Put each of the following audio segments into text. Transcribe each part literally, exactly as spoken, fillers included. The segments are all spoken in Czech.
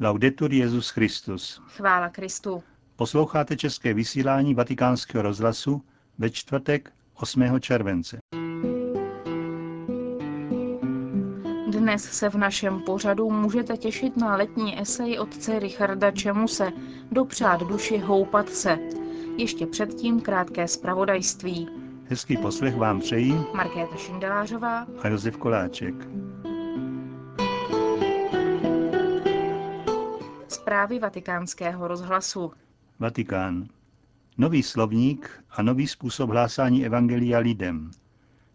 Laudetur Jesus Christus. Chvála Kristu. Posloucháte české vysílání Vatikánského rozhlasu ve čtvrtek osmého července. Dnes se v našem pořadu můžete těšit na letní esej otce Richarda Čemuse Dopřát duši houpat se. Ještě předtím krátké zpravodajství. Hezký poslech vám přejí Markéta Šindelářová a Josef Koláček. Zprávy Vatikánského rozhlasu. Vatikán. Nový slovník a nový způsob hlásání evangelia lidem.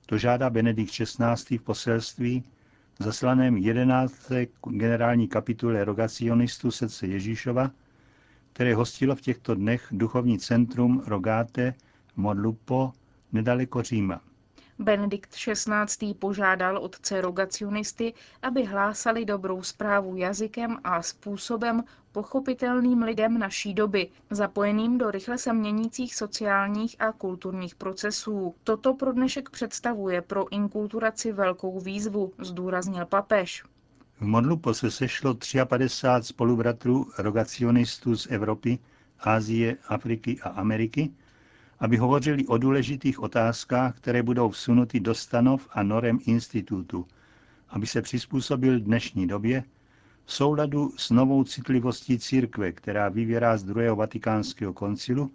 To žádá Benedikt šestnáctý v poselství zaslaném jedenácté generální kapitule Rogacionistu srdce Ježíšova, které hostilo v těchto dnech duchovní centrum Rogate Modlupo nedaleko Říma. Benedikt šestnáctý požádal otce rogacionisty, aby hlásali dobrou zprávu jazykem a způsobem pochopitelným lidem naší doby, zapojeným do rychle se měnících sociálních a kulturních procesů. Toto pro dnešek představuje pro inkulturaci velkou výzvu, zdůraznil papež. V Modlupo se sešlo padesát tři spolubratrů rogacionistů z Evropy, Asie, Afriky a Ameriky, aby hovořili o důležitých otázkách, které budou vsunuty do stanov a norem institutu, aby se přizpůsobil dnešní době v souladu s novou citlivostí církve, která vyvěrá z druhého vatikánského koncilu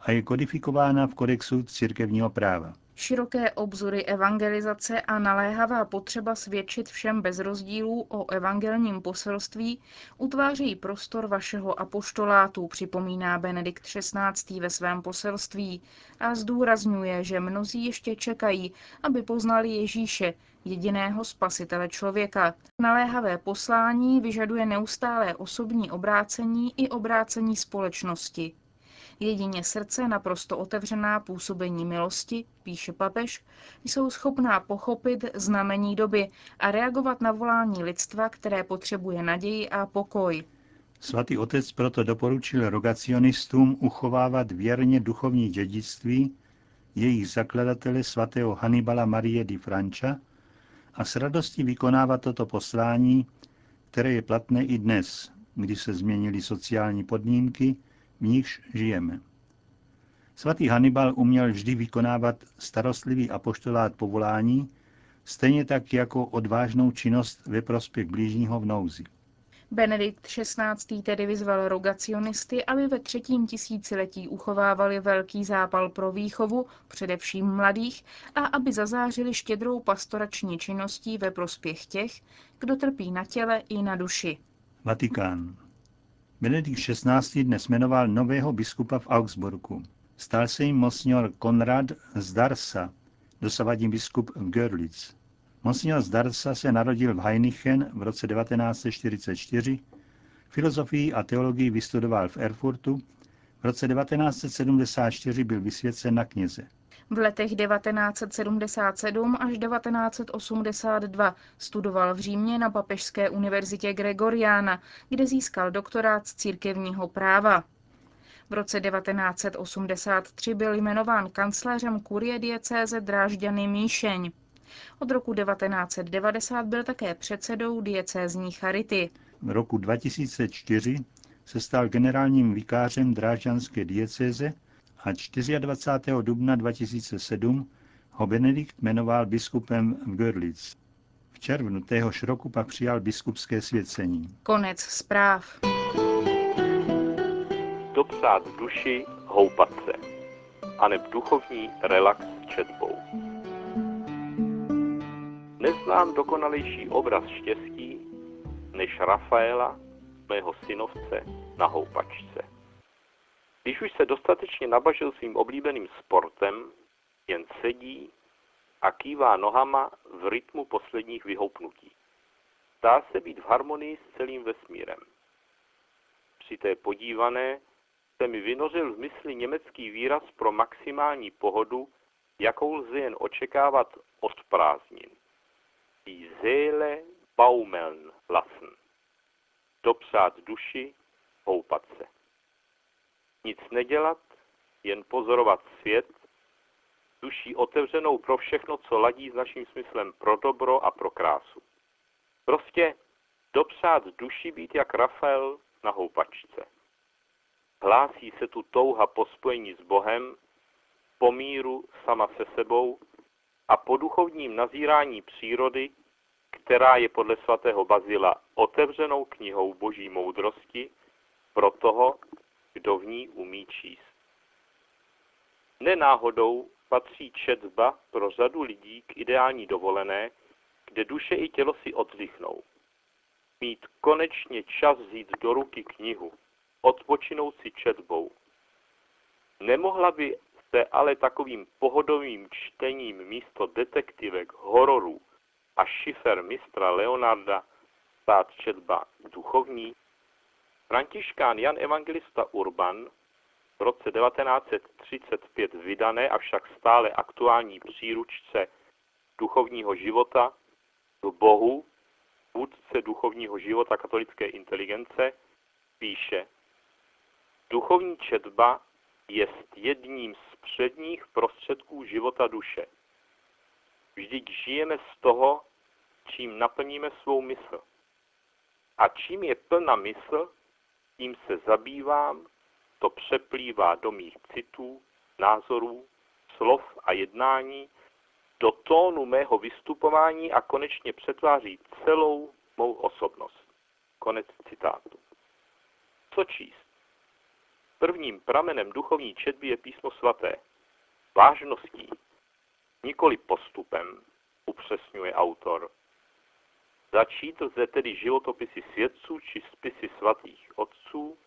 a je kodifikována v kodexu církevního práva. Široké obzory evangelizace a naléhavá potřeba svědčit všem bez rozdílů o evangelním poselství utvářejí prostor vašeho apoštolátu, připomíná Benedikt šestnáctý ve svém poselství a zdůrazňuje, že mnozí ještě čekají, aby poznali Ježíše, jediného spasitele člověka. Naléhavé poslání vyžaduje neustálé osobní obrácení i obrácení společnosti. Jedině srdce naprosto otevřená působení milosti, píše papež, jsou schopná pochopit znamení doby a reagovat na volání lidstva, které potřebuje naději a pokoj. Svatý otec proto doporučil rogacionistům uchovávat věrně duchovní dědictví jejich zakladatele svatého Hannibala Marie di Francia a s radostí vykonávat toto poslání, které je platné i dnes, kdy se změnily sociální podmínky, v nichž žijeme. Svatý Hannibal uměl vždy vykonávat starostlivý apoštolát povolání, stejně tak jako odvážnou činnost ve prospěch blížního v nouzi. Benedikt šestnáctý tedy vyzval rogacionisty, aby ve třetím tisíciletí uchovávali velký zápal pro výchovu, především mladých, a aby zazářili štědrou pastorační činností ve prospěch těch, kdo trpí na těle i na duši. Vatikán. Benedikt šestnáctý dnes jmenoval nového biskupa v Augsburgu. Stal se jim monsignor Konrad Zdarsa, dosavadní biskup v Görlitz. Monsignor Zdarsa se narodil v Heinichen v roce devatenáct set čtyřicet čtyři, filozofii a teologii vystudoval v Erfurtu, v roce devatenáct set sedmdesát čtyři byl vysvěcen na kněze. V letech devatenáct set sedmdesát sedm až devatenáct set osmdesát dva studoval v Římě na papežské univerzitě Gregoriana, kde získal doktorát z církevního práva. V roce devatenáct set osmdesát tři byl jmenován kancléřem kurie diecéze Drážďany-Míšeň. Od roku devatenáct set devadesát byl také předsedou diecézní charity. V roku dva tisíce čtyři se stal generálním vikářem drážďanské diecéze a dvacátého čtvrtého dubna dva tisíce sedm ho Benedikt jmenoval biskupem v Görlitz. V červnu téhož roku pak přijal biskupské svěcení. Konec zpráv. Dopřát duši houpat se, aneb duchovní relax četbou. Neznám dokonalejší obraz štěstí, než Rafaela, mého synovce, na houpačce. Když už se dostatečně nabažil svým oblíbeným sportem, jen sedí a kývá nohama v rytmu posledních vyhoupnutí. Zdá se být v harmonii s celým vesmírem. Při té podívané se mi vynořil v mysli německý výraz pro maximální pohodu, jakou lze jen očekávat od prázdnin. Die Seele baumeln lassen. Dopřát duši, houpat se. Nic nedělat, jen pozorovat svět, duší otevřenou pro všechno, co ladí s naším smyslem pro dobro a pro krásu. Prostě dopřát duši být jak Rafael na houpačce. Hlásí se tu touha po spojení s Bohem, po míru sama se sebou a po duchovním nazírání přírody, která je podle svatého Bazila otevřenou knihou boží moudrosti pro toho, kdo v ní umí číst. Nenáhodou patří četba pro řadu lidí k ideální dovolené, kde duše i tělo si oddychnou. Mít konečně čas vzít do ruky knihu, odpočinout si četbou. Nemohla by se ale takovým pohodovým čtením místo detektivek, hororů a šifer mistra Leonarda stát četba duchovní? Františkán Jan Evangelista Urban v roce devatenáct set třicet pět vydané, avšak stále aktuální příručce duchovního života k Bohu, vůdce duchovního života katolické inteligence, píše: duchovní četba jest jedním z předních prostředků života duše. Vždyť žijeme z toho, čím naplníme svou mysl. A čím je plna mysl, tím se zabývám, to přeplývá do mých citů, názorů, slov a jednání, do tónu mého vystupování a konečně přetváří celou mou osobnost. Konec citátu. Co číst? Prvním pramenem duchovní četby je písmo svaté. Vážností, nikoli postupem, upřesňuje autor. Začít lze tedy životopisy svědců či spisy svatých otců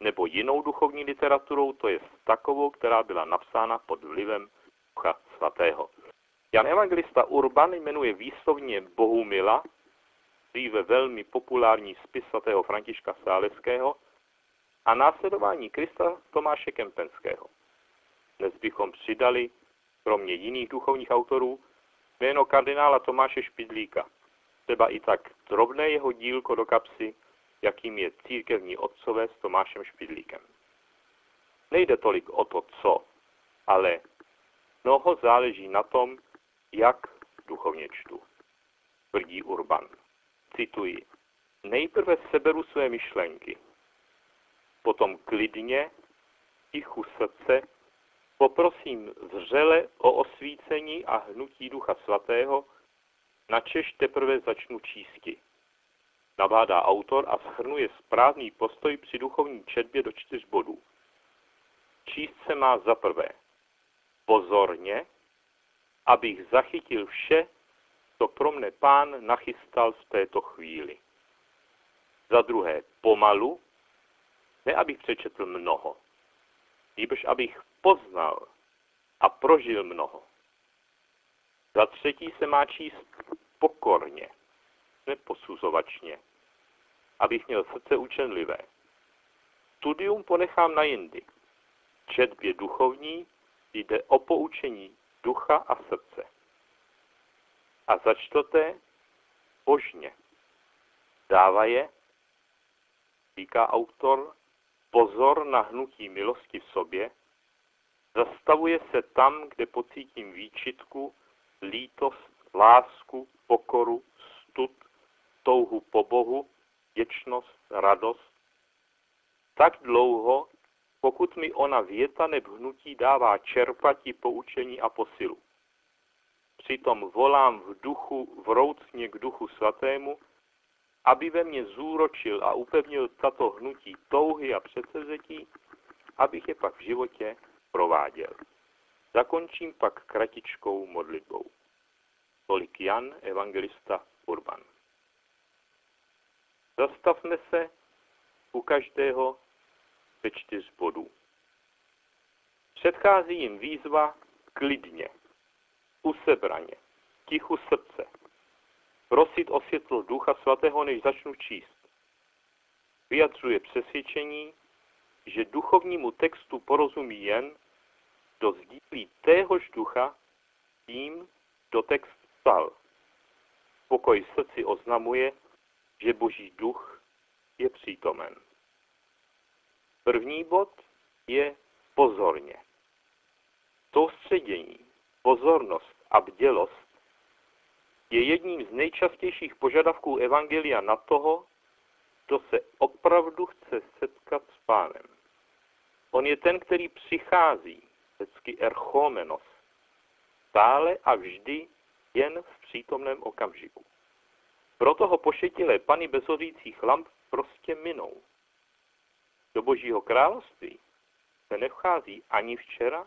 nebo jinou duchovní literaturou, to je takovou, která byla napsána pod vlivem Ducha svatého. Jan Evangelista Urban jmenuje výslovně Bohumila, dříve velmi populární spis svatého Františka Sálevského, a Následování Krista Tomáše Kempenského. Dnes bychom přidali, kromě jiných duchovních autorů, jméno kardinála Tomáše Špidlíka, třeba i tak drobné jeho dílko do kapsy, jakým je Církevní otcové s Tomášem Špidlíkem. Nejde tolik o to, co, ale mnoho záleží na tom, jak duchovně čtu, tvrdí Urban. Cituji: nejprve seberu své myšlenky, potom klidně, tichu srdce, poprosím vřele o osvícení a hnutí Ducha svatého, načež teprve začnu čísti. Navádá autor a shrnuje správný postoj při duchovní četbě do čtyř bodů. Číst se má za prvé pozorně, abych zachytil vše, co pro mne Pán nachystal v této chvíli. Za druhé pomalu, ne abych přečetl mnoho, nýbrž abych poznal a prožil mnoho. Za třetí se má číst pokorně, neposuzovačně, abych měl srdce učenlivé. Studium ponechám na jindy. Četbě duchovní jde o poučení ducha a srdce. A za čtvrté, božně. Dává je, říká autor, pozor na hnutí milosti v sobě, zastavuje se tam, kde pocítím výčitku, lítost, lásku, pokoru, stud, touhu po Bohu, vděčnost, radost. Tak dlouho, pokud mi ona věta nebo hnutí dává čerpati poučení a posilu. Přitom volám v duchu, vroucně k Duchu svatému, aby ve mně zúročil a upevnil tato hnutí touhy a předsevzetí, abych je pak v životě prováděl. Zakončím pak kratičkou modlitbou. Tolik Jan Evangelista Urban. Zastavme se u každého ze čtyř bodů. Předchází jim výzva klidně, usebraně, tichu srdce, prosit o světlo Ducha svatého, než začnu číst. Vyjadřuje přesvědčení, že duchovnímu textu porozumí jen, kdo sdílí téhož ducha tím, kdo text psal. Pokoj srdci oznamuje, že boží duch je přítomen. První bod je pozorně. Soustředění, pozornost a bdělost je jedním z nejčastějších požadavků Evangelia na toho, kdo se opravdu chce setkat s Pánem. On je ten, který přichází, řecky erchomenos, stále a vždy jen v přítomném okamžiku. Proto ho pošetilé pany bez hořících lamp prostě minou. Do Božího království se nevchází ani včera,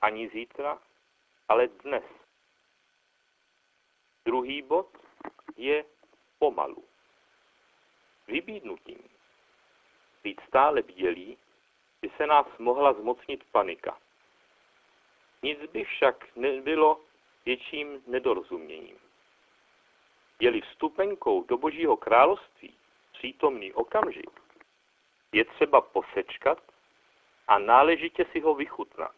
ani zítra, ale dnes. Druhý bod je pomalu. Vybídnutím být stále bdělí by se nás mohla zmocnit panika. Nic by však nebylo větším nedorozuměním. Je-li vstupenkou do Božího království přítomný okamžik, je třeba posečkat a náležitě si ho vychutnat.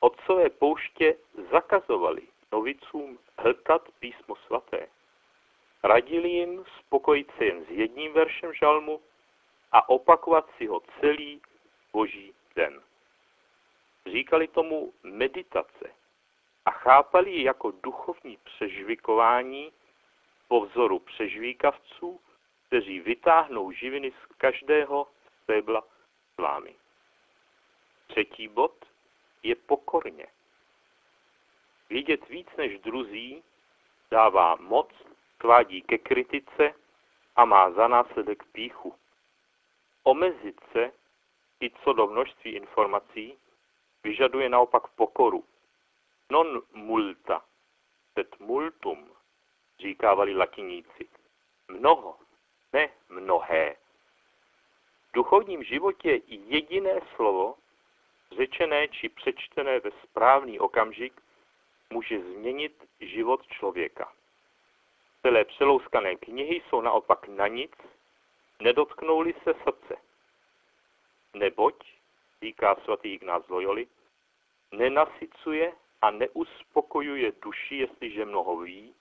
Otcové pouště zakazovali novicům hltat písmo svaté. Radili jim spokojit se jen s jedním veršem žalmu a opakovat si ho celý Boží den. Říkali tomu meditace a chápali ji jako duchovní přežvikování po vzoru přežvíkavců, kteří vytáhnou živiny z každého stébla s vámi. Třetí bod je pokorně. Vědět víc než druzí dává moc, svádí ke kritice a má za následek pýchu. Omezit se, i co do množství informací, vyžaduje naopak pokoru. Non multa, sed multum, říkávali latiníci. Mnoho, ne mnohé. V duchovním životě je jediné slovo, řečené či přečtené ve správný okamžik, může změnit život člověka. Celé přelouskané knihy jsou naopak na nic, nedotknou-li se srdce. Neboť, říká svatý Ignác z Loyoli, nenasycuje a neuspokojuje duši, jestliže mnoho ví,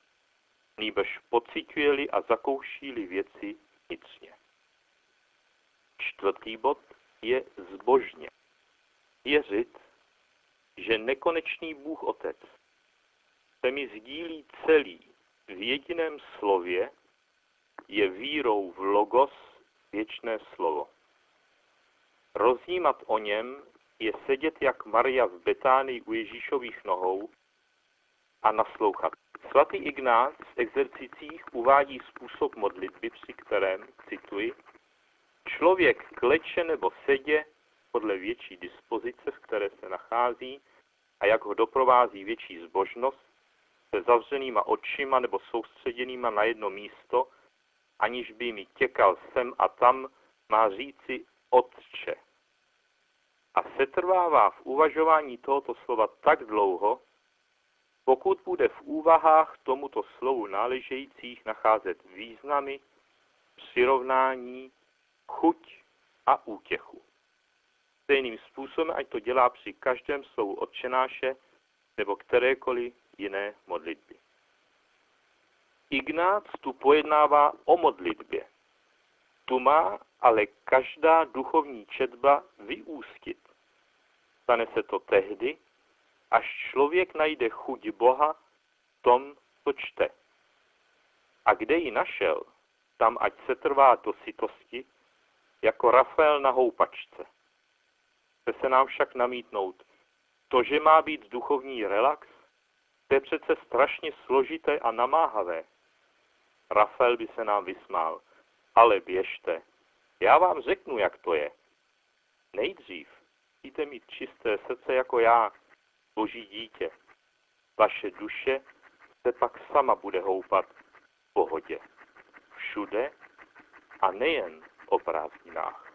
nýbrž pociťuje-li a zakouší-li věci vnitřně. Čtvrtý bod je zbožně. Věřit, že nekonečný Bůh Otec se mi sdílí celý v jediném slově, je vírou v logos věčné slovo. Rozjímat o něm je sedět jak Maria v Betánii u Ježíšových nohou a naslouchat. Svatý Ignác v exercicích uvádí způsob modlitby, při kterém, cituji, člověk kleče nebo sedě podle větší dispozice, v které se nachází a jak ho doprovází větší zbožnost, se zavřenýma očima nebo soustředěnýma na jedno místo, aniž by mi těkal sem a tam, má říci Otče. A setrvává v uvažování tohoto slova tak dlouho, pokud bude v úvahách tomuto slovu náležejících nacházet významy, přirovnání, chuť a útěchu. Stejným způsobem, ať to dělá při každém slovu Otčenáše nebo kterékoliv jiné modlitby. Ignác tu pojednává o modlitbě. Tu má ale každá duchovní četba vyústit. Stane se to tehdy, až člověk najde chuť Boha v tom, co čte. A kde ji našel, tam ať se trvá do sitosti, jako Rafael na houpačce. Chce se nám však namítnout, to, že má být duchovní relax, to je přece strašně složité a namáhavé. Rafael by se nám vysmál. Ale běžte, já vám řeknu, jak to je. Nejdřív musíte mít čisté srdce jako já, Boží dítě. Vaše duše se pak sama bude houpat v pohodě. Všude a nejen o prázdninách.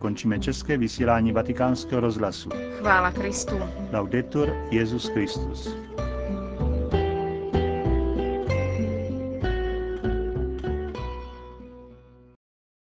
Končíme české vysílání Vatikánského rozhlasu. Chvála Kristu. Laudetur Jesus Christus.